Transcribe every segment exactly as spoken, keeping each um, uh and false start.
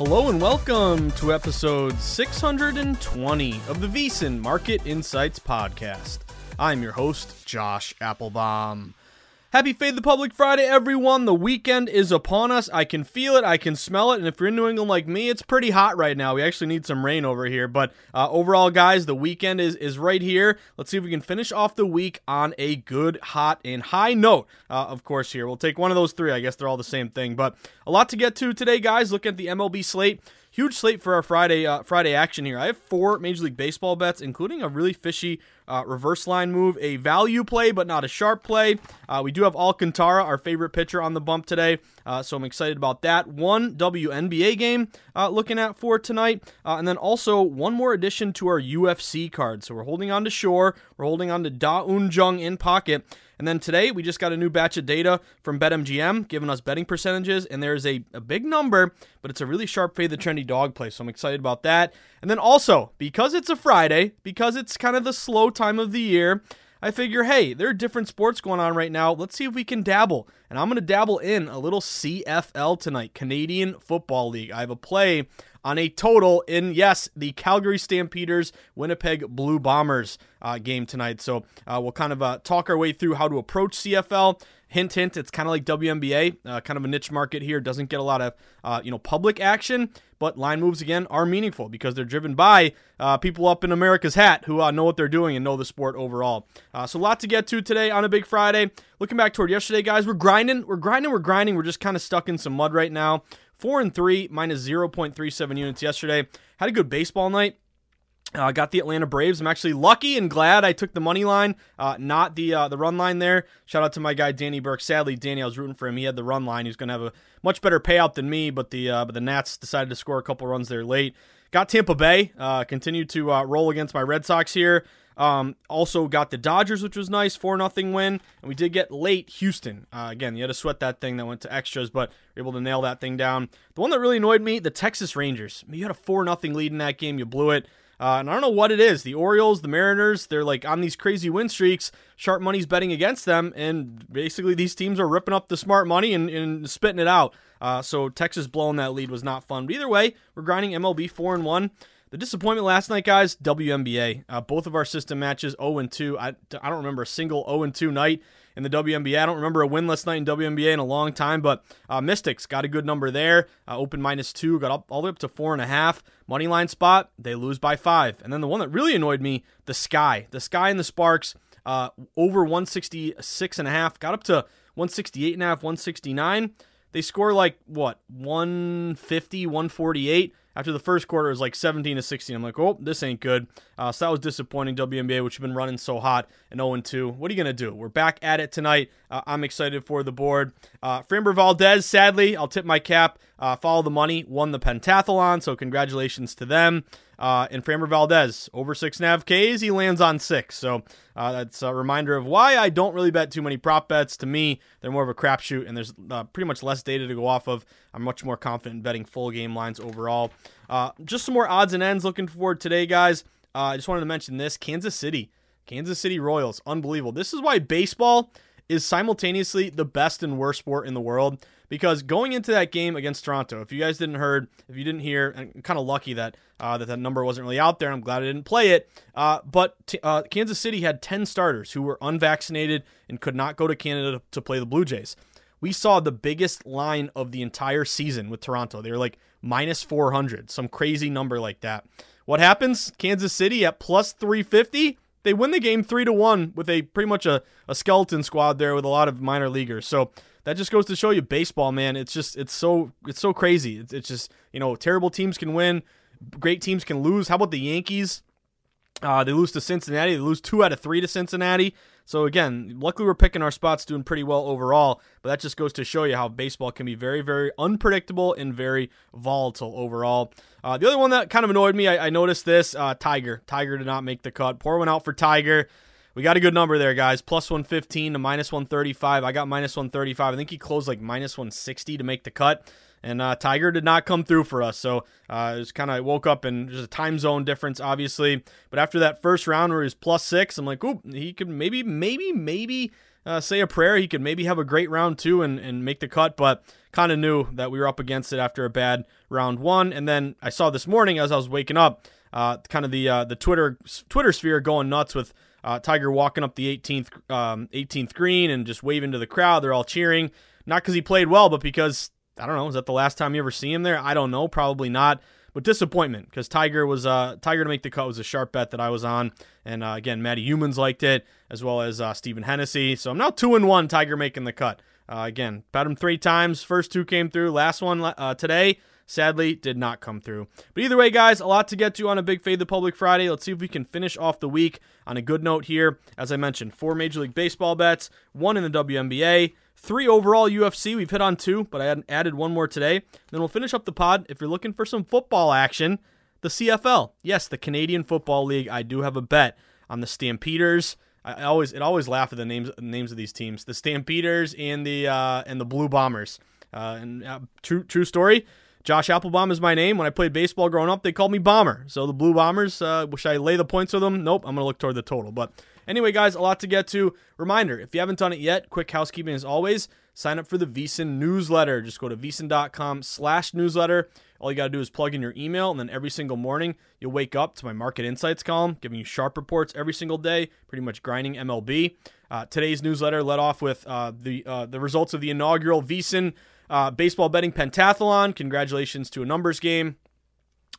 Hello and welcome to episode six hundred twenty of the V S I N Market Insights Podcast. I'm your host, Josh Appelbaum. Happy Fade the Public Friday, everyone. The weekend is upon us. I can feel it. I can smell it. And if you're in New England like me, it's pretty hot right now. We actually need some rain over here. But uh, overall, guys, the weekend is, is right here. Let's see if we can finish off the week on a good, hot, and high note, uh, of course, here. We'll take one of those three. I guess they're all the same thing. But a lot to get to today, guys. Looking at the M L B slate. Huge slate for our Friday uh, Friday action here. I have four Major League Baseball bets, including a really fishy uh, reverse line move, a value play, but not a sharp play. Uh, we do have Alcantara, our favorite pitcher, on the bump today, uh, so I'm excited about that. One W N B A game uh, looking at for tonight, uh, and then also one more addition to our U F C card. So we're holding on to Shore, we're holding on to Da-Un Jung in pocket. And then today, we just got a new batch of data from BetMGM, giving us betting percentages, and there's a, a big number, but it's a really sharp fade the trendy dog play, so I'm excited about that. And then also, because it's a Friday, because it's kind of the slow time of the year, I figure, hey, there are different sports going on right now. Let's see if we can dabble. And I'm going to dabble in a little C F L tonight, Canadian Football League. I have a play on a total in, yes, the Calgary Stampeders, Winnipeg Blue Bombers uh, game tonight. So uh, we'll kind of uh, talk our way through how to approach C F L. Hint, hint, it's kind of like W N B A, uh, kind of a niche market here. Doesn't get a lot of, uh, you know, public action, but line moves, again, are meaningful because they're driven by uh, people up in America's hat who uh, know what they're doing and know the sport overall. Uh, so a lot to get to today on a big Friday. Looking back toward yesterday, guys, we're grinding, we're grinding, we're grinding. We're just kind of stuck in some mud right now. Four and three, minus zero point three seven units yesterday. Had a good baseball night. I uh, got the Atlanta Braves. I'm actually lucky and glad I took the money line, uh, not the uh, the run line there. Shout out to my guy Danny Burke. Sadly, Danny, I was rooting for him. He had the run line. He was going to have a much better payout than me, but the uh, but the Nats decided to score a couple runs there late. Got Tampa Bay. Uh, continued to uh, roll against my Red Sox here. Um, also got the Dodgers, which was nice, four nothing win, and we did get late Houston. Uh, again, you had to sweat that thing that went to extras, but were able to nail that thing down. The one that really annoyed me, the Texas Rangers. You had a four nothing lead in that game, you blew it. Uh, and I don't know what it is. The Orioles, the Mariners, they're like on these crazy win streaks. Sharp money's betting against them, and basically these teams are ripping up the smart money and, and spitting it out. Uh, so Texas blowing that lead was not fun. But either way, we're grinding M L B four and one. The disappointment last night, guys, W N B A. Uh, both of our system matches, oh and two. I, I don't remember a single oh and two night in the W N B A. I don't remember a winless night in W N B A in a long time, but uh, Mystics got a good number there. Uh, open minus two, got up, all the way up to four and a half. Moneyline spot, they lose by five. And then the one that really annoyed me, the Sky. The Sky and the Sparks, uh, over one sixty-six and a half, got up to one sixty-eight and a half, one sixty-nine. They score like, what, one fifty, one forty-eight. After the first quarter, it was like seventeen to sixteen. I'm like, oh, this ain't good. Uh, so that was disappointing. W N B A, which has been running so hot, and oh and two. What are you going to do? We're back at it tonight. Uh, I'm excited for the board. Uh, Framber Valdez, sadly, I'll tip my cap. Uh, follow the money. Won the pentathlon, so congratulations to them. Uh, and Framber Valdez, over six and a half Ks, he lands on six. So uh, that's a reminder of why I don't really bet too many prop bets. To me, they're more of a crapshoot, and there's uh, pretty much less data to go off of. I'm much more confident in betting full game lines overall. Uh, just some more odds and ends looking forward today, guys. Uh, I just wanted to mention this. Kansas City. Kansas City Royals. Unbelievable. This is why baseball is simultaneously the best and worst sport in the world, because going into that game against Toronto, if you guys didn't heard, if you didn't hear, and I'm kind of lucky that, uh, that that number wasn't really out there. I'm glad I didn't play it. Uh, but t- uh, Kansas City had ten starters who were unvaccinated and could not go to Canada to play the Blue Jays. We saw the biggest line of the entire season with Toronto. They were like minus four hundred, some crazy number like that. What happens? Kansas City at plus three fifty. They win the game three to one with a pretty much a, a skeleton squad there with a lot of minor leaguers. So that just goes to show you baseball, man. It's just it's so it's so crazy. It's, it's just, you know, terrible teams can win, great teams can lose. How about the Yankees? Uh, they lose to Cincinnati. They lose two out of three to Cincinnati. So again, luckily we're picking our spots, doing pretty well overall, but that just goes to show you how baseball can be very, very unpredictable and very volatile overall. Uh, the other one that kind of annoyed me, I, I noticed this, uh, Tiger. Tiger did not make the cut. Pour one out for Tiger. We got a good number there, guys. Plus one fifteen to minus one thirty-five. I got minus one thirty-five. I think he closed like minus one sixty to make the cut. And uh, Tiger did not come through for us, so uh, it was kind of woke up, and there's a time zone difference, obviously. But after that first round where he was plus six, I'm like, ooh, he could maybe, maybe, maybe uh, say a prayer. He could maybe have a great round two and, and make the cut, but kind of knew that we were up against it after a bad round one. And then I saw this morning as I was waking up, uh, kind of the uh, the Twitter Twitter sphere going nuts with uh, Tiger walking up the eighteenth um, eighteenth green and just waving to the crowd. They're all cheering, not because he played well, but because, I don't know, is that the last time you ever see him there? I don't know, probably not, but disappointment, because Tiger was uh, Tiger to make the cut was a sharp bet that I was on, and uh, again, Matty Humans liked it, as well as uh, Stephen Hennessy, so I'm now two and one, Tiger making the cut. Uh, again, bet him three times, first two came through, last one uh, today, sadly, did not come through. But either way, guys, a lot to get to on a big Fade the Public Friday. Let's see if we can finish off the week on a good note here. As I mentioned, four Major League Baseball bets, one in the W N B A, three overall U F C. We've hit on two, but I added one more today. Then we'll finish up the pod. If you're looking for some football action, the C F L. Yes, the Canadian Football League. I do have a bet on the Stampeders. I always it always laugh at the names names of these teams. The Stampeders and the uh, and the Blue Bombers. Uh, and uh, true true story. Josh Appelbaum is my name. When I played baseball growing up, they called me Bomber. So the Blue Bombers, uh, should I lay the points with them? Nope, I'm going to look toward the total. But anyway, guys, a lot to get to. Reminder, if you haven't done it yet, quick housekeeping as always, sign up for the V S I N newsletter. Just go to vsin.com slash newsletter. All you got to do is plug in your email, and then every single morning you'll wake up to my Market Insights column, giving you sharp reports every single day, pretty much grinding M L B. Uh, today's newsletter led off with uh, the uh, the results of the inaugural V S I N Uh, baseball betting pentathlon. Congratulations to a numbers game.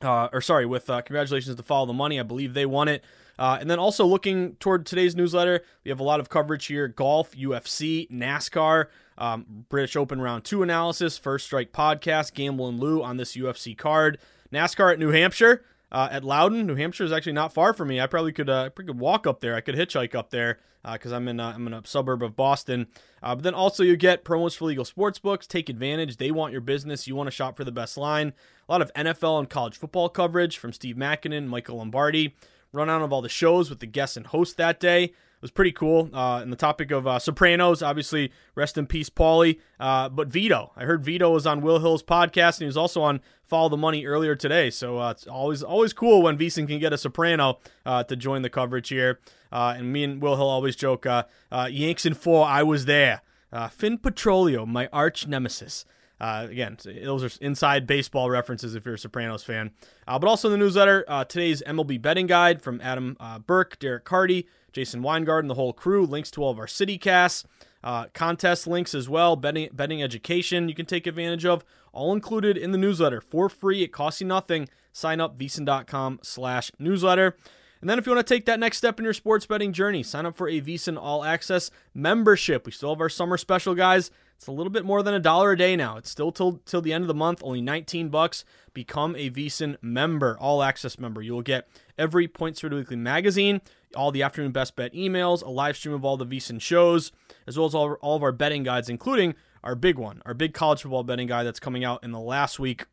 Uh, or sorry, with uh, congratulations to Follow the Money. I believe they won it. Uh, and then also looking toward today's newsletter, we have a lot of coverage here. Golf, U F C, NASCAR, um, British Open Round two analysis, First Strike podcast, Gamble and Lou on this U F C card. NASCAR at New Hampshire, uh, at Loudon. New Hampshire is actually not far from me. I probably could, uh, probably could walk up there. I could hitchhike up there. Because uh, I'm in uh, I'm in a suburb of Boston. Uh, but then also you get promos for legal sports books. Take advantage. They want your business. You want to shop for the best line. A lot of N F L and college football coverage from Steve Mackinnon, Michael Lombardi. Run out of all the shows with the guests and hosts that day. It was pretty cool. Uh, and the topic of uh, Sopranos, obviously, rest in peace, Pauly. Uh, but Vito. I heard Vito was on Will Hill's podcast, and he was also on Follow the Money earlier today. So uh, it's always always cool when VSiN can get a Soprano uh, to join the coverage here. Uh, and me and Will Hill always joke, uh, uh, Yanks in four, I was there. Uh, Finn Petrolio, my arch nemesis. Uh, again, those are inside baseball references if you're a Sopranos fan. Uh, but also in the newsletter, uh, today's M L B betting guide from Adam uh, Burke, Derek Cardy, Jason Weingard, and the whole crew. Links to all of our city casts, uh, contest links as well, betting, betting education you can take advantage of. All included in the newsletter for free. It costs you nothing. Sign up, vsin.com slash newsletter. And then if you want to take that next step in your sports betting journey, sign up for a VSiN All Access membership. We still have our summer special, guys. It's a little bit more than a dollar a day now. It's still till till the end of the month, only nineteen bucks. Become a VSiN member, All Access member. You will get every Points for the Weekly magazine, all the afternoon best bet emails, a live stream of all the VSiN shows, as well as all, all of our betting guides, including our big one, our big college football betting guide that's coming out in the last week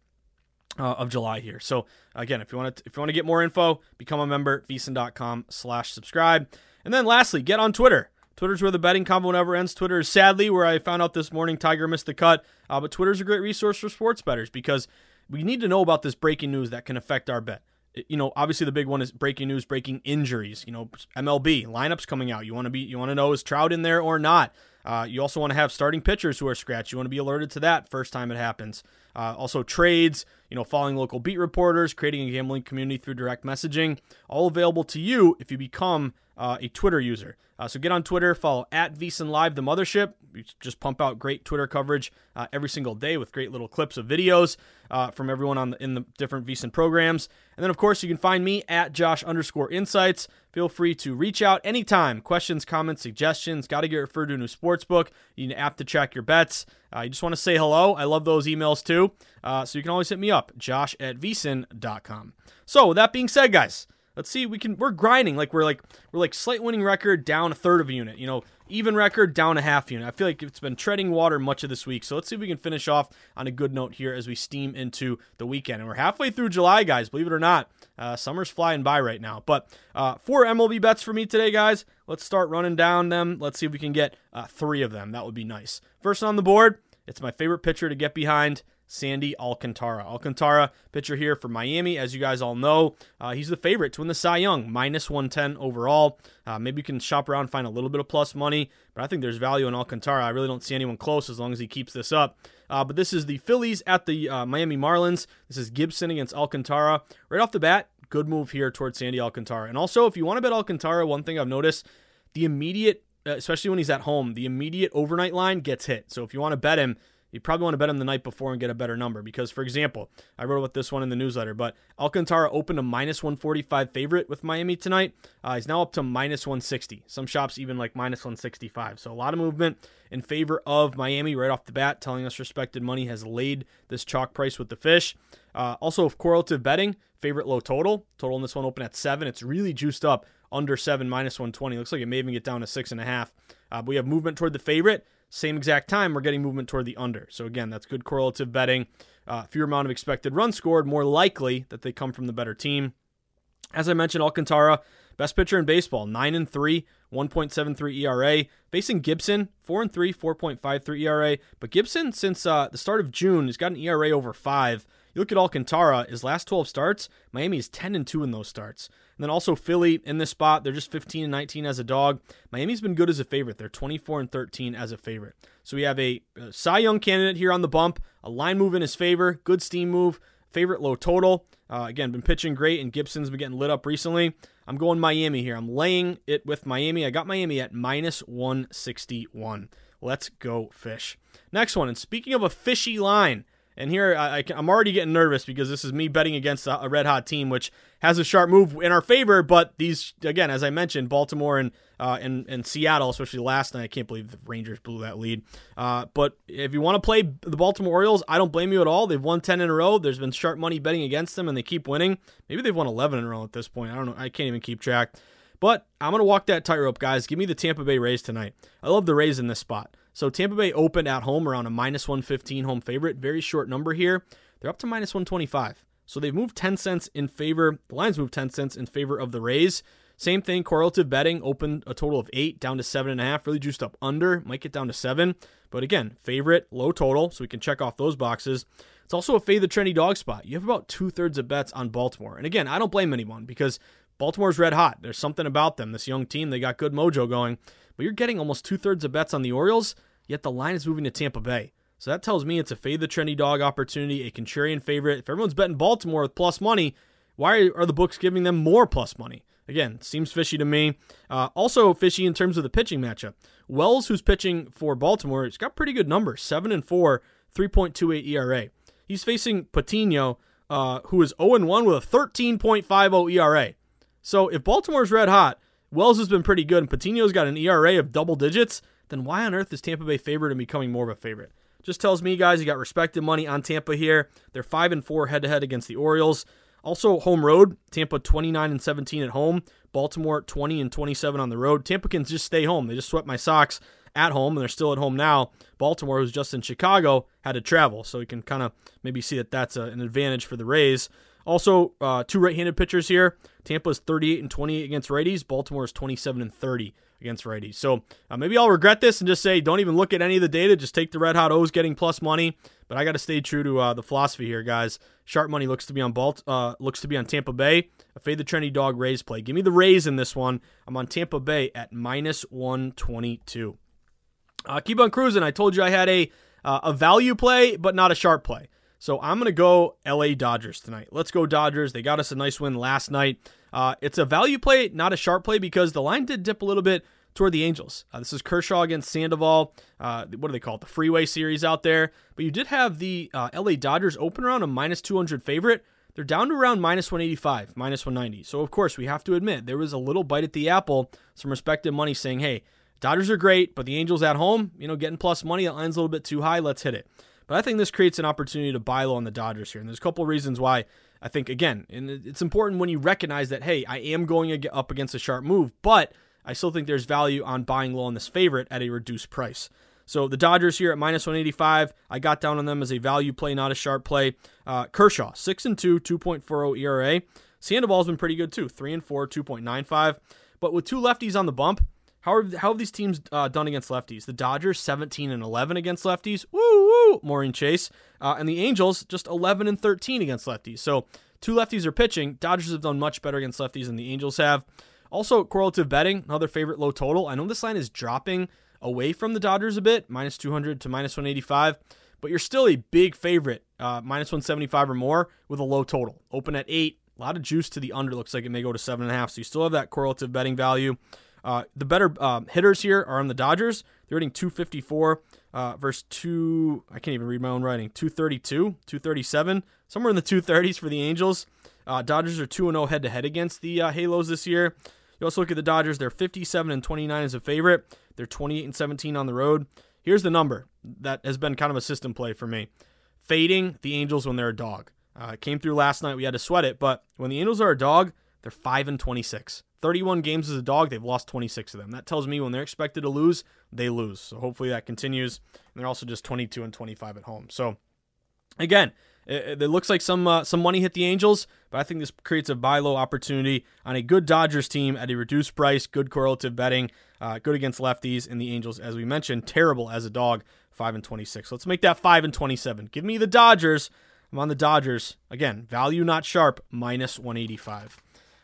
Uh, of July here. So again, if you want to if you want to get more info, become a member, vsin.com slash subscribe. And then lastly, get on Twitter. Twitter's where the betting convo never ends. Twitter is sadly where I found out this morning Tiger missed the cut. Uh, but Twitter's a great resource for sports bettors because we need to know about this breaking news that can affect our bet. You know, obviously the big one is breaking news, breaking injuries. You know, M L B lineups coming out. You want to be, you want to know is Trout in there or not. Uh, you also want to have starting pitchers who are scratched. You want to be alerted to that first time it happens. Uh, also trades, you know, following local beat reporters, creating a gambling community through direct messaging, all available to you if you become uh, a Twitter user. Uh, so get on Twitter, follow at VSiN Live, the mothership. We just pump out great Twitter coverage uh, every single day with great little clips of videos uh, from everyone on the, in the different VSiN programs. And then, of course, you can find me at Josh underscore insights. Feel free to reach out anytime. Questions, comments, suggestions. Got to get referred to a new sportsbook. You need an app to track your bets. Uh, you just want to say hello. I love those emails too. Uh, so you can always hit me up, josh at vsin.com. So with that being said, guys, let's see. We can we're grinding like we're like we're like slight winning record down a third of a unit. You know, even record down a half unit. I feel like it's been treading water much of this week. So let's see if we can finish off on a good note here as we steam into the weekend. And we're halfway through July, guys. Believe it or not, uh, summer's flying by right now. But uh, four M L B bets for me today, guys. Let's start running down them. Let's see if we can get uh, three of them. That would be nice. First on the board, it's my favorite pitcher to get behind, Sandy Alcantara. Alcantara, pitcher here for Miami, as you guys all know. Uh, he's the favorite to win the Cy Young, minus one ten overall. Uh, maybe you can shop around, find a little bit of plus money, but I think there's value in Alcantara. I really don't see anyone close as long as he keeps this up. Uh, but this is the Phillies at the uh, Miami Marlins. This is Gibson against Alcantara. Right off the bat, good move here towards Sandy Alcantara. And also, if you want to bet Alcantara, one thing I've noticed, the immediate, especially when he's at home, the immediate overnight line gets hit. So if you want to bet him, you probably want to bet him the night before and get a better number because, for example, I wrote about this one in the newsletter, but Alcantara opened a minus one forty-five favorite with Miami tonight. Uh, he's now up to minus one sixty. Some shops even like minus one sixty-five. So a lot of movement in favor of Miami right off the bat, telling us respected money has laid this chalk price with the fish. Uh, also, correlative betting, favorite low total. Total in this one open at seven. It's really juiced up under seven, minus one twenty. Looks like it may even get down to six and a half. Uh, but we have movement toward the favorite. Same exact time, we're getting movement toward the under. So again, that's good correlative betting. Uh, fewer amount of expected runs scored, more likely that they come from the better team. As I mentioned, Alcantara, best pitcher in baseball, nine and three, one point seven three E R A. Facing Gibson, four and three, four point five three E R A. But Gibson, since uh, the start of June, has got an E R A over five. You look at Alcantara, his last twelve starts, Miami is ten and two in those starts. And then also Philly in this spot, they're just fifteen and nineteen as a dog. Miami's been good as a favorite. They're twenty-four and thirteen as a favorite. So we have a, a Cy Young candidate here on the bump, a line move in his favor, good steam move, favorite low total. Uh, again, been pitching great, and Gibson's been getting lit up recently. I'm going Miami here. I'm laying it with Miami. I got Miami at minus one sixty-one. Let's go fish. Next one, and speaking of a fishy line, and here, I, I'm already getting nervous because this is me betting against a red-hot team, which has a sharp move in our favor, but these, again, as I mentioned, Baltimore and uh, and, and Seattle, especially last night, I can't believe the Rangers blew that lead. Uh, but if you want to play the Baltimore Orioles, I don't blame you at all. They've won ten in a row. There's been sharp money betting against them, and they keep winning. Maybe they've won eleven in a row at this point. I don't know. I can't even keep track. But I'm going to walk that tightrope, guys. Give me the Tampa Bay Rays tonight. I love the Rays in this spot. So Tampa Bay opened at home around a minus one fifteen home favorite. Very short number here. They're up to minus one twenty-five. So they've moved ten cents in favor. The Lions moved ten cents in favor of the Rays. Same thing, correlative betting opened a total of eight, down to seven and a half. Really juiced up under. Might get down to seven. But again, favorite, low total, so we can check off those boxes. It's also a fade the trendy dog spot. You have about two-thirds of bets on Baltimore. And again, I don't blame anyone because Baltimore's red hot. There's something about them. This young team, they got good mojo going. But you're getting almost two-thirds of bets on the Orioles, yet the line is moving to Tampa Bay. So that tells me it's a fade the trendy dog opportunity, a contrarian favorite. If everyone's betting Baltimore with plus money, why are the books giving them more plus money? Again, seems fishy to me. Uh, also fishy in terms of the pitching matchup. Wells, who's pitching for Baltimore, he's got pretty good numbers, seven and four, three point two eight E R A. He's facing Patino, uh, who is oh and one with a thirteen point five oh E R A. So if Baltimore's red hot, Wells has been pretty good, and Patino's got an E R A of double digits, then why on earth is Tampa Bay favored and becoming more of a favorite? Just tells me, guys, you got respected money on Tampa here. They're five and four head-to-head against the Orioles. Also, home road, Tampa twenty-nine and seventeen at home, Baltimore twenty and twenty-seven on the road. Tampa can just stay home. They just swept my Sox at home, and they're still at home now. Baltimore, who's just in Chicago, had to travel, so you can kind of maybe see that that's a, an advantage for the Rays. Also, uh, two right-handed pitchers here. Tampa's thirty-eight and twenty-eight against righties. Baltimore's twenty-seven and thirty against righties. So uh, maybe I'll regret this and just say don't even look at any of the data. Just take the red hot O's getting plus money. But I got to stay true to uh, the philosophy here, guys. Sharp money looks to be on Balt, uh, looks to be on Tampa Bay. I fade the trendy dog Rays play. Give me the Rays in this one. I'm on Tampa Bay at minus one twenty-two. Uh, keep on cruising. I told you I had a uh, a value play, but not a sharp play. So I'm going to go L A Dodgers tonight. Let's go Dodgers. They got us a nice win last night. Uh, it's a value play, not a sharp play, because the line did dip a little bit toward the Angels. Uh, this is Kershaw against Sandoval. Uh, what do they call it? The Freeway Series out there. But you did have the uh, L A Dodgers open around a minus two hundred favorite. They're down to around minus one eighty-five, minus one ninety. So, of course, we have to admit there was a little bite at the apple, some respected money saying, hey, Dodgers are great, but the Angels at home, you know, getting plus money, that line's a little bit too high. Let's hit it. But I think this creates an opportunity to buy low on the Dodgers here. And there's a couple of reasons why I think, again, and it's important when you recognize that, hey, I am going up against a sharp move, but I still think there's value on buying low on this favorite at a reduced price. So the Dodgers here at minus one eighty-five, I got down on them as a value play, not a sharp play. Uh, Kershaw, six and two, two point four oh E R A. Sandoval's been pretty good too, three and four, two point nine five. But with two lefties on the bump, How, are, how have these teams uh, done against lefties? The Dodgers, seventeen and eleven against lefties. Woo, woo, Maureen Chase. Uh, and the Angels, just eleven and thirteen against lefties. So, two lefties are pitching. Dodgers have done much better against lefties than the Angels have. Also, correlative betting, another favorite low total. I know this line is dropping away from the Dodgers a bit, minus two hundred to minus one eighty-five. But you're still a big favorite, uh, minus one seventy-five or more, with a low total. Open at eight. A lot of juice to the under. Looks like it may go to seven point five. So, you still have that correlative betting value. Uh, the better uh, hitters here are on the Dodgers. They're hitting two fifty-four uh, versus two. I can't even read my own writing. two thirty-two, two thirty-seven, somewhere in the two thirties for the Angels. Uh, Dodgers are two and oh head to head against the uh, Halos this year. You also look at the Dodgers. They're fifty-seven and twenty-nine as a favorite. They're twenty-eight and seventeen on the road. Here's the number that has been kind of a system play for me: fading the Angels when they're a dog. Uh, it came through last night. We had to sweat it, but when the Angels are a dog, they're five and twenty-six. thirty-one games as a dog, they've lost twenty-six of them. That tells me when they're expected to lose, they lose. So hopefully that continues. And they're also just twenty-two and twenty-five at home. So again, it, it looks like some uh, some money hit the Angels, but I think this creates a buy low opportunity on a good Dodgers team at a reduced price, good correlative betting, uh, good against lefties, and the Angels, as we mentioned, terrible as a dog, five and twenty-six. Let's make that five and twenty-seven. Give me the Dodgers. I'm on the Dodgers. Again, value not sharp, minus one eighty-five.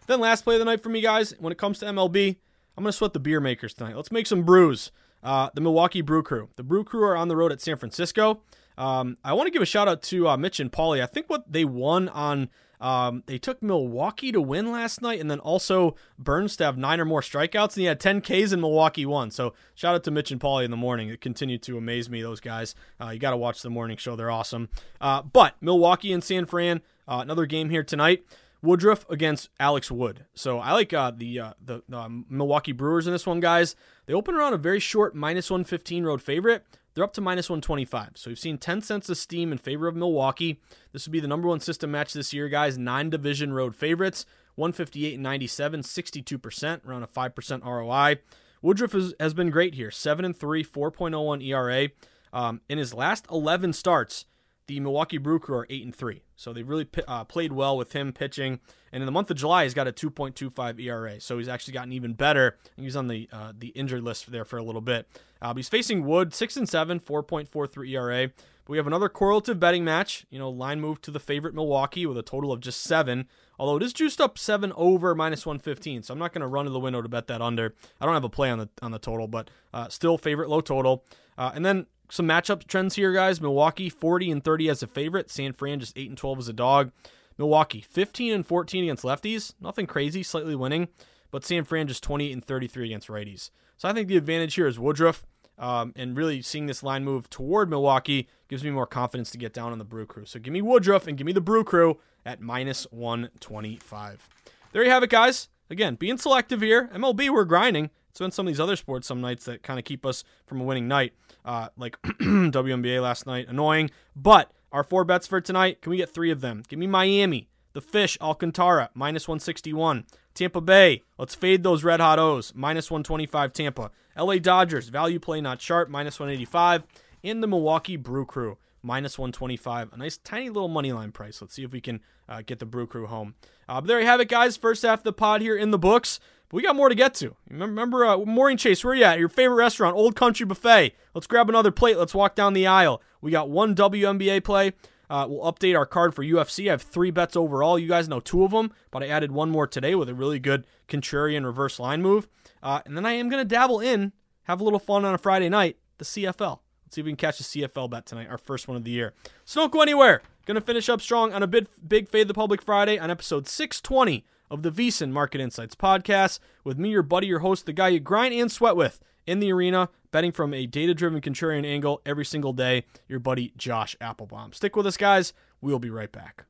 Then last play of the night for me, guys, when it comes to M L B, I'm going to sweat the beer makers tonight. Let's make some brews. Uh, the Milwaukee Brew Crew. The Brew Crew are on the road at San Francisco. Um, I want to give a shout-out to uh, Mitch and Pauly. I think what they won on, um, they took Milwaukee to win last night, and then also Burns to have nine or more strikeouts, and he had ten Ks and Milwaukee won. So shout-out to Mitch and Pauly in the morning. It continued to amaze me, those guys. Uh, you got to watch the morning show. They're awesome. Uh, but Milwaukee and San Fran, uh, another game here tonight. Woodruff against Alex Wood. So I like uh, the uh, the uh, Milwaukee Brewers in this one, guys. They open around a very short minus one fifteen road favorite. They're up to minus one twenty-five. So we've seen ten cents of steam in favor of Milwaukee. This would be the number one system match this year, guys. Nine division road favorites, one fifty-eight and ninety-seven, sixty-two percent, around a five percent R O I. Woodruff is, has been great here, seven and three, four point oh one E R A. Um, in his last eleven starts, the Milwaukee Brew Crew are eight and three. So they really uh, played well with him pitching. And in the month of July, he's got a two point two five E R A. So he's actually gotten even better. He was on the uh, the injured list there for a little bit. Uh, but he's facing Wood, six and seven, four point four three E R A. But we have another correlative betting match. You know, line move to the favorite Milwaukee with a total of just seven. Although it is juiced up seven over minus one fifteen. So I'm not going to run to the window to bet that under. I don't have a play on the on the total, but uh, still favorite low total. Uh, and then some matchup trends here, guys. Milwaukee forty and thirty as a favorite. San Fran just eight and twelve as a dog. Milwaukee fifteen and fourteen against lefties. Nothing crazy, slightly winning. But San Fran just twenty-eight and thirty-three against righties. So I think the advantage here is Woodruff. Um, and really seeing this line move toward Milwaukee gives me more confidence to get down on the Brew Crew. So give me Woodruff and give me the Brew Crew at minus one twenty-five. There you have it, guys. Again, being selective here. M L B, we're grinding. It's been some of these other sports some nights that kind of keep us from a winning night, uh, like W N B A last night. Annoying. But our four bets for tonight, can we get three of them? Give me Miami, the Fish, Alcantara, minus one sixty-one. Tampa Bay, let's fade those red hot O's, minus one twenty-five Tampa. L A Dodgers, value play not sharp, minus one eighty-five. And the Milwaukee Brew Crew, minus one twenty-five. A nice tiny little money line price. Let's see if we can uh, get the Brew Crew home. Uh, but there you have it, guys. First half of the pod here in the books. But we got more to get to. Remember, uh, Maureen Chase, where are you at? Your favorite restaurant, Old Country Buffet. Let's grab another plate. Let's walk down the aisle. We got one W N B A play. Uh, we'll update our card for U F C. I have three bets overall. You guys know two of them, but I added one more today with a really good contrarian reverse line move. Uh, and then I am going to dabble in, have a little fun on a Friday night, the C F L. Let's see if we can catch a C F L bet tonight, our first one of the year. So don't go anywhere. Going to finish up strong on a big, big Fade the Public Friday on episode six twenty of the V S I N Market Insights podcast with me, your buddy, your host, the guy you grind and sweat with in the arena, betting from a data-driven contrarian angle every single day, your buddy Josh Appelbaum. Stick with us, guys. We'll be right back.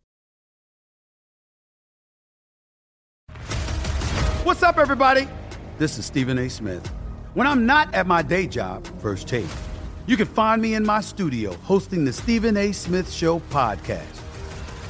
What's up, everybody? This is Stephen A. Smith. When I'm not at my day job, First Take, you can find me in my studio hosting the Stephen A. Smith Show podcast.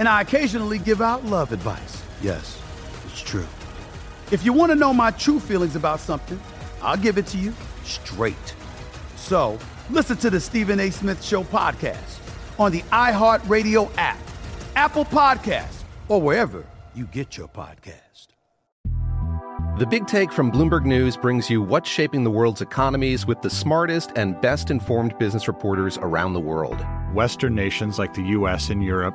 And I occasionally give out love advice. Yes, it's true. If you want to know my true feelings about something, I'll give it to you straight. So, listen to the Stephen A. Smith Show podcast on the iHeartRadio app, Apple Podcasts, or wherever you get your podcast. The Big Take from Bloomberg News brings you what's shaping the world's economies with the smartest and best-informed business reporters around the world. Western nations like the U S and Europe.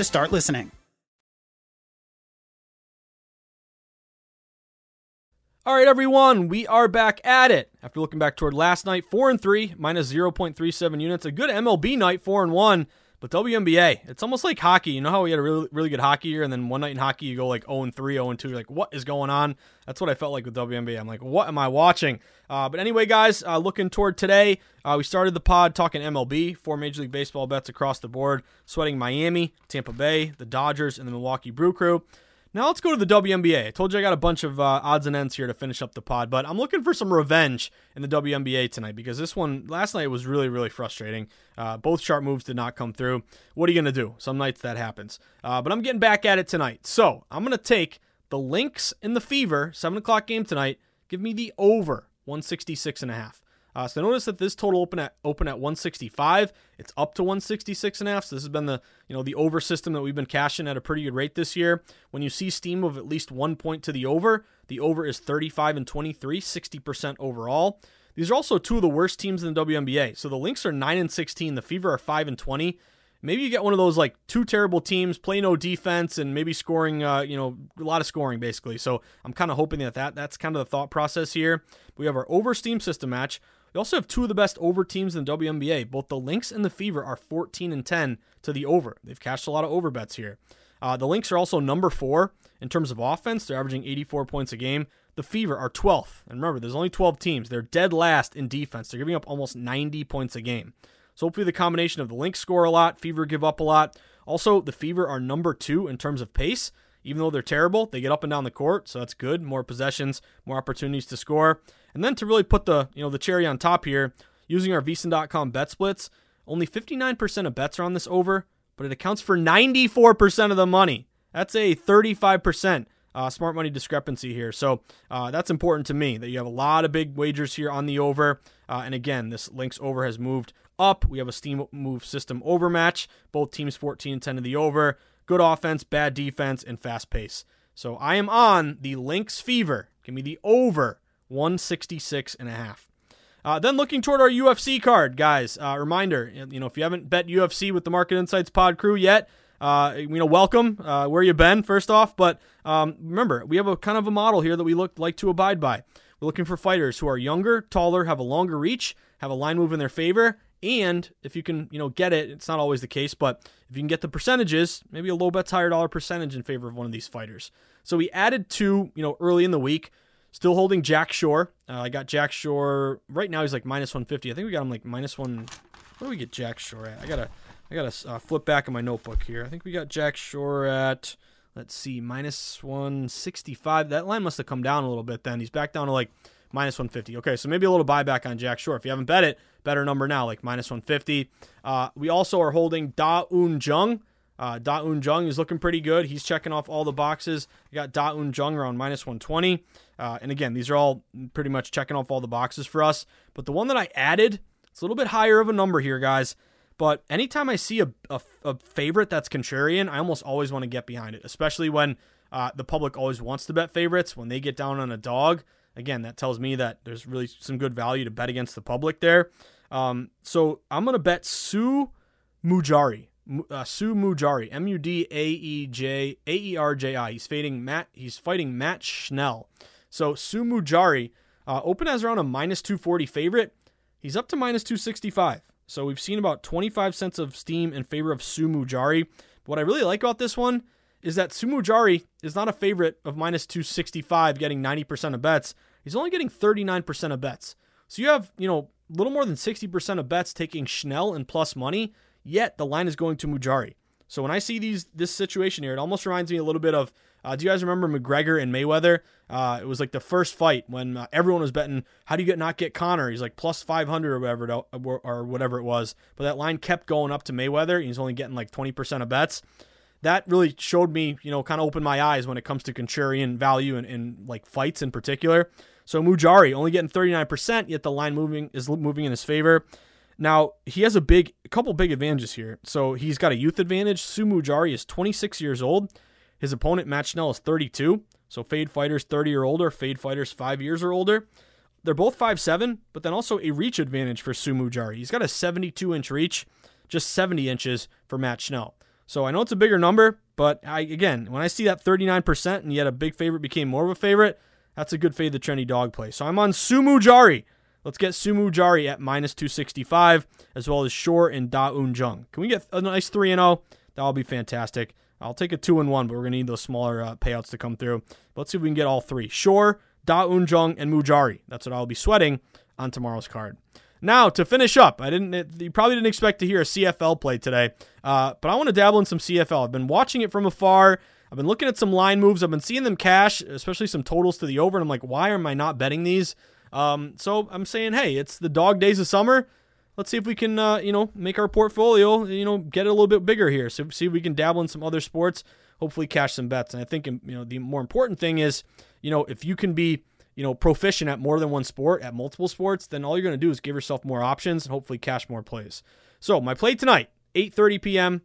start listening. All right, everyone, we are back at it. After looking back toward last night, four and three, minus zero point three seven units. A good M L B night, four and one, but W N B A, it's almost like hockey. You know how we had a really, really good hockey year, and then one night in hockey, you go like oh and three, oh and two. You're like, what is going on? That's what I felt like with W N B A. I'm like, what am I watching? Uh, but anyway, guys, uh, looking toward today, uh, we started the pod talking M L B, four Major League Baseball bets across the board, sweating Miami, Tampa Bay, the Dodgers, and the Milwaukee Brew Crew. Now let's go to the W N B A. I told you I got a bunch of uh, odds and ends here to finish up the pod, but I'm looking for some revenge in the W N B A tonight because this one last night was really, really frustrating. Uh, both sharp moves did not come through. What are you going to do? Some nights that happens, uh, but I'm getting back at it tonight. So I'm going to take the Lynx and the Fever, seven o'clock game tonight. Give me the over, one sixty-six point five. Uh, so notice that this total open at open at one sixty-five. It's up to one sixty-six and a half. So this has been the you know the over system that we've been cashing at a pretty good rate this year. When you see steam of at least one point to the over, the over is thirty-five and twenty-three, sixty percent overall. These are also two of the worst teams in the W N B A. So the Lynx are nine and sixteen, the Fever are five and twenty. Maybe you get one of those like two terrible teams, play no defense, and maybe scoring, uh, you know, a lot of scoring basically. So I'm kind of hoping that, that that's kind of the thought process here. We have our over steam system match. We also have two of the best over teams in the W N B A. Both the Lynx and the Fever are fourteen and ten to the over. They've cashed a lot of over bets here. Uh, the Lynx are also number four in terms of offense. They're averaging eighty-four points a game. The Fever are twelfth. And remember, there's only twelve teams. They're dead last in defense. They're giving up almost ninety points a game. So hopefully the combination of the Lynx score a lot, Fever give up a lot. Also, the Fever are number two in terms of pace. Even though they're terrible, they get up and down the court, so that's good. More possessions, more opportunities to score. And then to really put the you know the cherry on top here, using our V S I N dot com bet splits, only fifty-nine percent of bets are on this over, but it accounts for ninety-four percent of the money. That's a thirty-five percent uh, smart money discrepancy here. So uh, that's important to me, that you have a lot of big wagers here on the over. Uh, and again, this Lynx over has moved up. We have a steam move system over match. Both teams fourteen and ten to the over. Good offense, bad defense, and fast pace. So I am on the Lynx Fever. Give me the over. one sixty-six and a half. Uh, then looking toward our U F C card, guys. Uh, reminder, you know, if you haven't bet U F C with the Market Insights Pod crew yet, uh, you know, welcome. Uh, where you been? First off, but um, remember, we have a kind of a model here that we look like to abide by. We're looking for fighters who are younger, taller, have a longer reach, have a line move in their favor, and if you can, you know, get it. It's not always the case, but if you can get the percentages, maybe a low bet's higher dollar percentage in favor of one of these fighters. So we added two, you know, early in the week. Still holding Jack Shore. Uh, I got Jack Shore right now. He's like minus one fifty. I think we got him like minus one. Where do we get Jack Shore at? I gotta, I gotta uh, flip back in my notebook here. I think we got Jack Shore at, let's see, minus one sixty-five. That line must have come down a little bit. Then he's back down to like minus one fifty. Okay, so maybe a little buyback on Jack Shore. If you haven't bet it, better number now, like minus one fifty. Uh, we also are holding Da-Un Jung. Uh, Da-Un Jung is looking pretty good. He's checking off all the boxes. You got Da-Un Jung around minus one twenty. Uh, and again, these are all pretty much checking off all the boxes for us. But the one that I added, it's a little bit higher of a number here, guys. But anytime I see a, a, a favorite that's contrarian, I almost always want to get behind it, especially when uh, the public always wants to bet favorites. When they get down on a dog, again, that tells me that there's really some good value to bet against the public there. Um, so I'm going to bet Su Mudaerji. Uh, Su Mudaerji, M U D A E J A E R J I. He's fighting Matt. He's fighting Matt Schnell. So Su Mudaerji, uh, open as around a minus two forty favorite. He's up to minus two sixty-five. So we've seen about twenty-five cents of steam in favor of Su Mudaerji. But what I really like about this one is that Su Mudaerji is not a favorite of minus two sixty-five, getting ninety percent of bets. He's only getting thirty-nine percent of bets. So you have, you know, a little more than sixty percent of bets taking Schnell and plus money. Yet the line is going to Mudaerji. So when I see these this situation here, it almost reminds me a little bit of, uh, do you guys remember McGregor and Mayweather? Uh, it was like the first fight when uh, everyone was betting, how do you get not get Connor? He's like plus five hundred or whatever, to, or, or whatever it was. But that line kept going up to Mayweather. He's only getting like twenty percent of bets. that really showed me, you know, kind of opened my eyes when it comes to contrarian value and, and like fights in particular. So Mudaerji only getting thirty-nine percent, yet the line moving is moving in his favor. Now, he has a big, a couple big advantages here. So he's got a youth advantage. Su Mudaerji is twenty-six years old. His opponent, Matt Schnell, is thirty-two. So fade fighters thirty or older, fade fighters five years or older. They're both five seven, but then also a reach advantage for Su Mudaerji. He's got a seventy-two inch reach, just seventy inches for Matt Schnell. So I know it's a bigger number, but I again, when I see that thirty-nine percent and yet a big favorite became more of a favorite, that's a good fade the trendy dog play. So I'm on Su Mudaerji. Let's get Su Mudaerji at minus two sixty-five, as well as Shore and Da-Un Jung. Can we get a nice three and oh? That'll be fantastic. I'll take a two and one, but we're going to need those smaller uh, payouts to come through. But let's see if we can get all three. Shore, Da-Un Jung, and Mudaerji. That's what I'll be sweating on tomorrow's card. Now, to finish up, I didn't. You probably didn't expect to hear a C F L play today, uh, but I want to dabble in some C F L. I've been watching it from afar. I've been looking at some line moves. I've been seeing them cash, especially some totals to the over, and I'm like, why am I not betting these? Um, so I'm saying, hey, it's the dog days of summer. Let's see if we can, uh, you know, make our portfolio, you know, get it a little bit bigger here. So see if we can dabble in some other sports, hopefully cash some bets. And I think, you know, the more important thing is, you know, if you can be, you know, proficient at more than one sport, at multiple sports, then all you're going to do is give yourself more options and hopefully cash more plays. So my play tonight, eight thirty p.m.,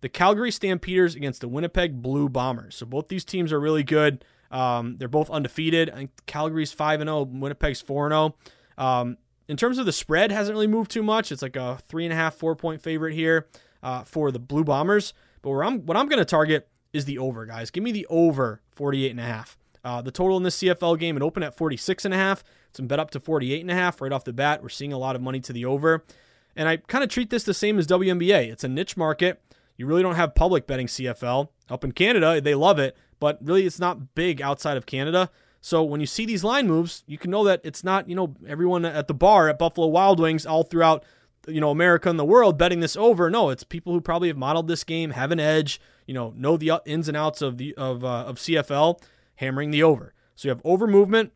the Calgary Stampeders against the Winnipeg Blue Bombers. So both these teams are really good. Um, they're both undefeated. I think Calgary's five and oh, Winnipeg's four and oh. Um, in terms of the spread, hasn't really moved too much. It's like a three and a half, four point favorite here uh, for the Blue Bombers. But where I'm, what I'm going to target is the over, guys. Give me the over forty-eight and a half. Uh, the total in this C F L game, it opened at forty-six and a half. It's been bet up to forty-eight and a half right off the bat. We're seeing a lot of money to the over. And I kind of treat this the same as W N B A. It's a niche market. You really don't have public betting C F L. Up in Canada, they love it, but really it's not big outside of Canada. So when you see these line moves, you can know that it's not, you know, everyone at the bar at Buffalo Wild Wings all throughout, you know, America and the world betting this over. No, it's people who probably have modeled this game, have an edge, you know, know the ins and outs of the of uh, of C F L, hammering the over. So you have over movement.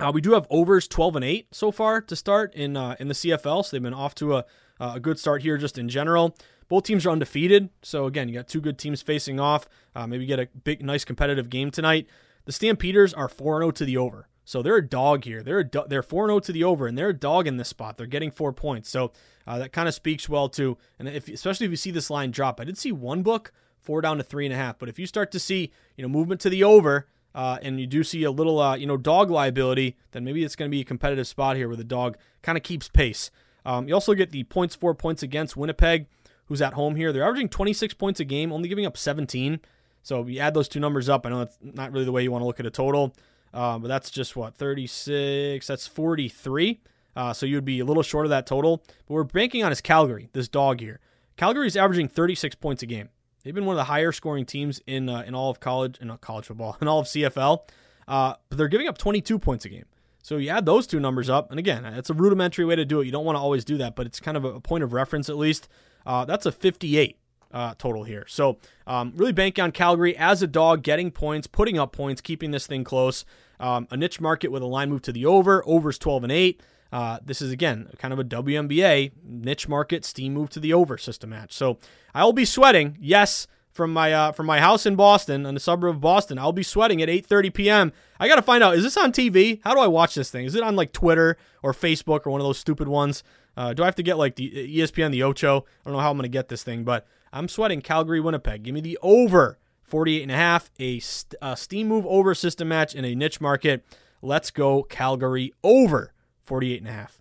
Uh, we do have overs twelve and eight so far to start in uh, in the C F L. So they've been off to a a good start here just in general. Both teams are undefeated. So again, you got two good teams facing off. Uh, maybe get a big, nice competitive game tonight. The Stampeders are four and oh to the over. So they're a dog here. They're a do- they're four and oh to the over, and they're a dog in this spot. They're getting four points. So uh, that kind of speaks well to, and if, especially if you see this line drop. I did see one book, four down to three and a half. But if you start to see, you know, movement to the over, uh, and you do see a little, uh, you know, dog liability, then maybe it's going to be a competitive spot here where the dog kind of keeps pace. Um, you also get the points, four points against Winnipeg, who's at home here. They're averaging twenty-six points a game, only giving up seventeen. So you add those two numbers up. I know that's not really the way you want to look at a total, uh, but that's just what, thirty-six, that's forty-three. Uh, so you'd be a little short of that total. But we're banking on is Calgary, this dog here. Calgary's averaging thirty-six points a game. They've been one of the higher scoring teams in uh, in all of college, and not college football, in all of C F L. Uh, but they're giving up twenty-two points a game. So you add those two numbers up, and again, it's a rudimentary way to do it. You don't want to always do that, but it's kind of a point of reference at least. Uh, that's a fifty-eight. Uh, total here. So um, really bank on Calgary as a dog, getting points, putting up points, keeping this thing close. Um, a niche market with a line move to the over. Overs twelve and eight. Uh, this is, again, kind of a W N B A niche market steam move to the over system match. So I'll be sweating, yes, from my uh, from my house in Boston, on the suburb of Boston. I'll be sweating at eight thirty p.m. I got to find out, is this on T V? How do I watch this thing? Is it on like Twitter or Facebook or one of those stupid ones? Uh, do I have to get like the E S P N, the Ocho? I don't know how I'm going to get this thing, but I'm sweating Calgary, Winnipeg. Give me the over forty-eight and a half, a, st- a steam move over system match in a niche market. Let's go Calgary over forty-eight and a half.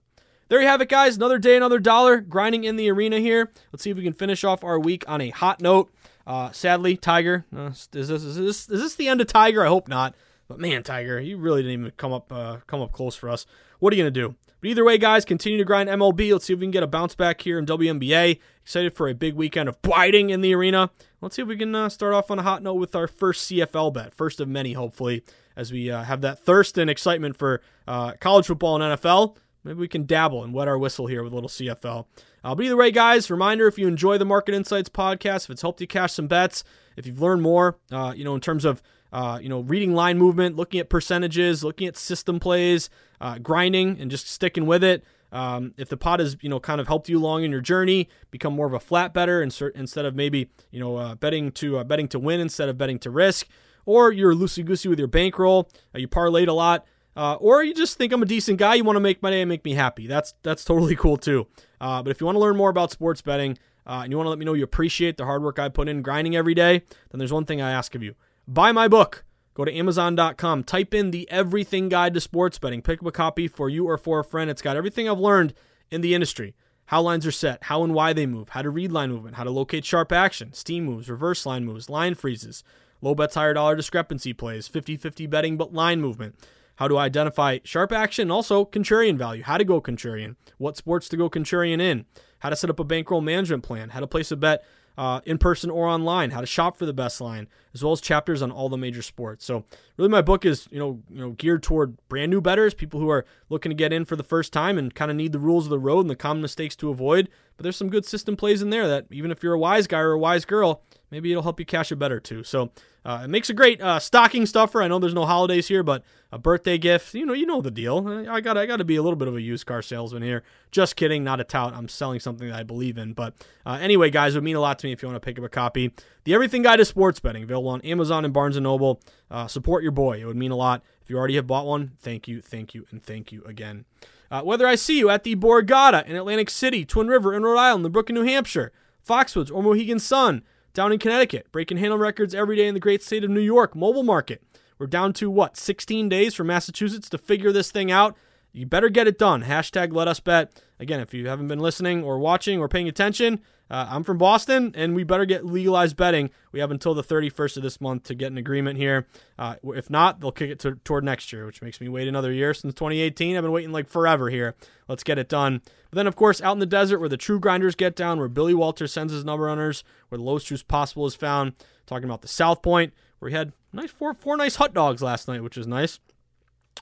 There you have it, guys. Another day, another dollar, grinding in the arena here. Let's see if we can finish off our week on a hot note. Uh, sadly, Tiger, uh, is, this, is this is this the end of Tiger? I hope not. But man, Tiger, you really didn't even come up uh, come up close for us. What are you going to do? But either way, guys, continue to grind M L B. Let's see if we can get a bounce back here in W N B A. Excited for a big weekend of biting in the arena. Let's see if we can uh, start off on a hot note with our first C F L bet. First of many, hopefully, as we uh, have that thirst and excitement for uh, college football and N F L. Maybe we can dabble and wet our whistle here with a little C F L. Uh, but either way, guys, reminder, if you enjoy the Market Insights podcast, if it's helped you cash some bets, if you've learned more, uh, you know, in terms of, Uh, you know, reading line movement, looking at percentages, looking at system plays, uh, grinding, and just sticking with it. Um, if the pod has, you know, kind of helped you along in your journey, become more of a flat better instead of maybe, you know, uh, betting to uh, betting to win instead of betting to risk, or you're loosey-goosey with your bankroll, uh, you parlayed a lot, uh, or you just think I'm a decent guy, you want to make my day and make me happy. That's that's totally cool too. Uh, but if you want to learn more about sports betting uh, and you want to let me know you appreciate the hard work I put in grinding every day, then there's one thing I ask of you. Buy my book. Go to Amazon dot com, type in the Everything Guide to Sports Betting, pick up a copy for you or for a friend. It's got everything I've learned in the industry, how lines are set, how and why they move, how to read line movement, how to locate sharp action, steam moves, reverse line moves, line freezes, low bets, higher dollar discrepancy plays, fifty-fifty betting but line movement, how to identify sharp action, also contrarian value, how to go contrarian, what sports to go contrarian in, how to set up a bankroll management plan, how to place a bet Uh, in person or online, how to shop for the best line, as well as chapters on all the major sports. So really my book is, you know, you know, geared toward brand new bettors, people who are looking to get in for the first time and kind of need the rules of the road and the common mistakes to avoid. But there's some good system plays in there that even if you're a wise guy or a wise girl, maybe it'll help you cash a bet or two. So uh, it makes a great uh, stocking stuffer. I know there's no holidays here, but a birthday gift, you know, you know the deal. I got I got to be a little bit of a used car salesman here. Just kidding, not a tout. I'm selling something that I believe in. But uh, anyway, guys, it would mean a lot to me if you want to pick up a copy. The Everything Guide to Sports Betting, available on Amazon and Barnes and Noble. Uh, support your boy. It would mean a lot. If you already have bought one, thank you, thank you, and thank you again. Uh, whether I see you at the Borgata in Atlantic City, Twin River in Rhode Island, the Brook in New Hampshire, Foxwoods or Mohegan Sun, down in Connecticut, breaking handle records every day in the great state of New York, mobile market. We're down to, what, sixteen days for Massachusetts to figure this thing out. You better get it done. Hashtag let us bet. Again, if you haven't been listening or watching or paying attention, uh, I'm from Boston, and we better get legalized betting. We have until the thirty-first of this month to get an agreement here. Uh, if not, they'll kick it to, toward next year, which makes me wait another year. Since twenty eighteen, I've been waiting like forever here. Let's get it done. But then, of course, out in the desert where the true grinders get down, where Billy Walter sends his number runners, where the lowest juice possible is found. Talking about the South Point, where we had nice four, four nice hot dogs last night, which is nice.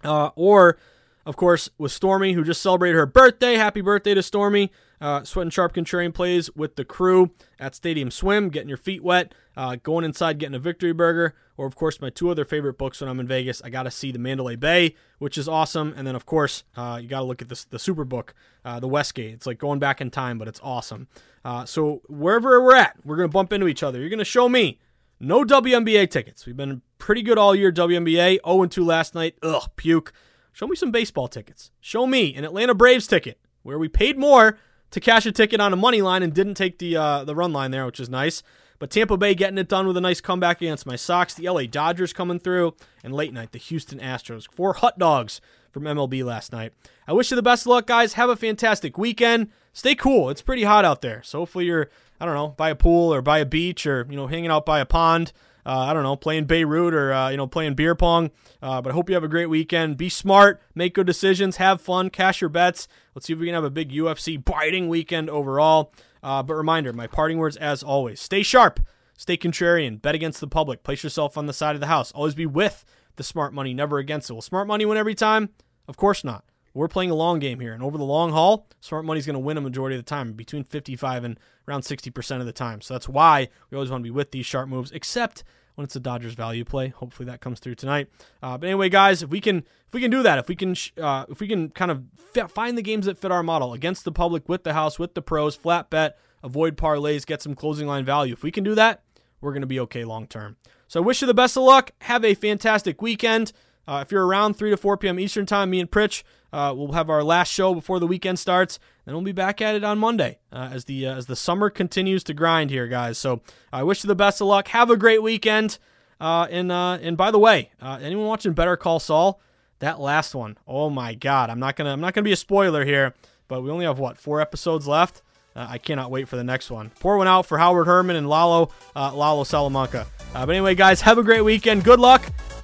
Uh, or... Of course, with Stormy, who just celebrated her birthday. Happy birthday to Stormy. Uh, Sweat and Sharp Contrarian plays with the crew at Stadium Swim, getting your feet wet, uh, going inside, getting a victory burger. Or, of course, my two other favorite books when I'm in Vegas. I got to see the Mandalay Bay, which is awesome. And then, of course, uh, you got to look at this, the Superbook, uh, the Westgate. It's like going back in time, but it's awesome. Uh, so wherever we're at, we're going to bump into each other. You're going to show me no W N B A tickets. We've been pretty good all year, W N B A. oh and two last night. Ugh, puke. Show me some baseball tickets. Show me an Atlanta Braves ticket where we paid more to cash a ticket on a money line and didn't take the uh, the run line there, which is nice. But Tampa Bay getting it done with a nice comeback against my Sox. The L A Dodgers coming through. And late night, the Houston Astros. Four hot dogs from M L B last night. I wish you the best of luck, guys. Have a fantastic weekend. Stay cool. It's pretty hot out there. So hopefully you're, I don't know, by a pool or by a beach or, you know, hanging out by a pond. Uh, I don't know, playing Beirut or, uh, you know, playing beer pong. Uh, but I hope you have a great weekend. Be smart. Make good decisions. Have fun. Cash your bets. Let's see if we can have a big U F C biting weekend overall. Uh, but reminder, my parting words as always. Stay sharp. Stay contrarian. Bet against the public. Place yourself on the side of the house. Always be with the smart money, never against it. Will smart money win every time? Of course not. We're playing a long game here. And over the long haul, smart money's going to win a majority of the time, between fifty-five and around sixty percent of the time. So that's why we always want to be with these sharp moves, except when it's a Dodgers value play. Hopefully that comes through tonight. Uh, but anyway, guys, if we can if we can do that, if we can uh, if we can kind of f- find the games that fit our model, against the public, with the house, with the pros, flat bet, avoid parlays, get some closing line value. If we can do that, we're going to be okay long term. So I wish you the best of luck. Have a fantastic weekend. Uh, if you're around three to four p.m. Eastern time, me and Pritch, uh, we'll have our last show before the weekend starts. And we'll be back at it on Monday uh, as the uh, as the summer continues to grind here, guys. So I wish you the best of luck. Have a great weekend. Uh, and uh, and by the way, uh, anyone watching Better Call Saul, that last one, oh my God, I'm not gonna I'm not gonna be a spoiler here, but we only have what four episodes left. Uh, I cannot wait for the next one. Pour one out for Howard Herman and Lalo uh, Lalo Salamanca. Uh, but anyway, guys, have a great weekend. Good luck.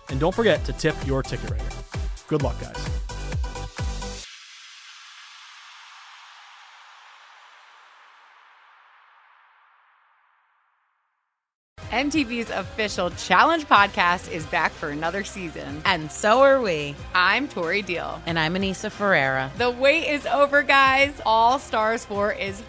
And don't forget to tip your ticket writer. Good luck, guys. M T V's official Challenge podcast is back for another season. And so are we. I'm Tori Deal. And I'm Anissa Ferreira. The wait is over, guys. All Stars four is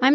I'm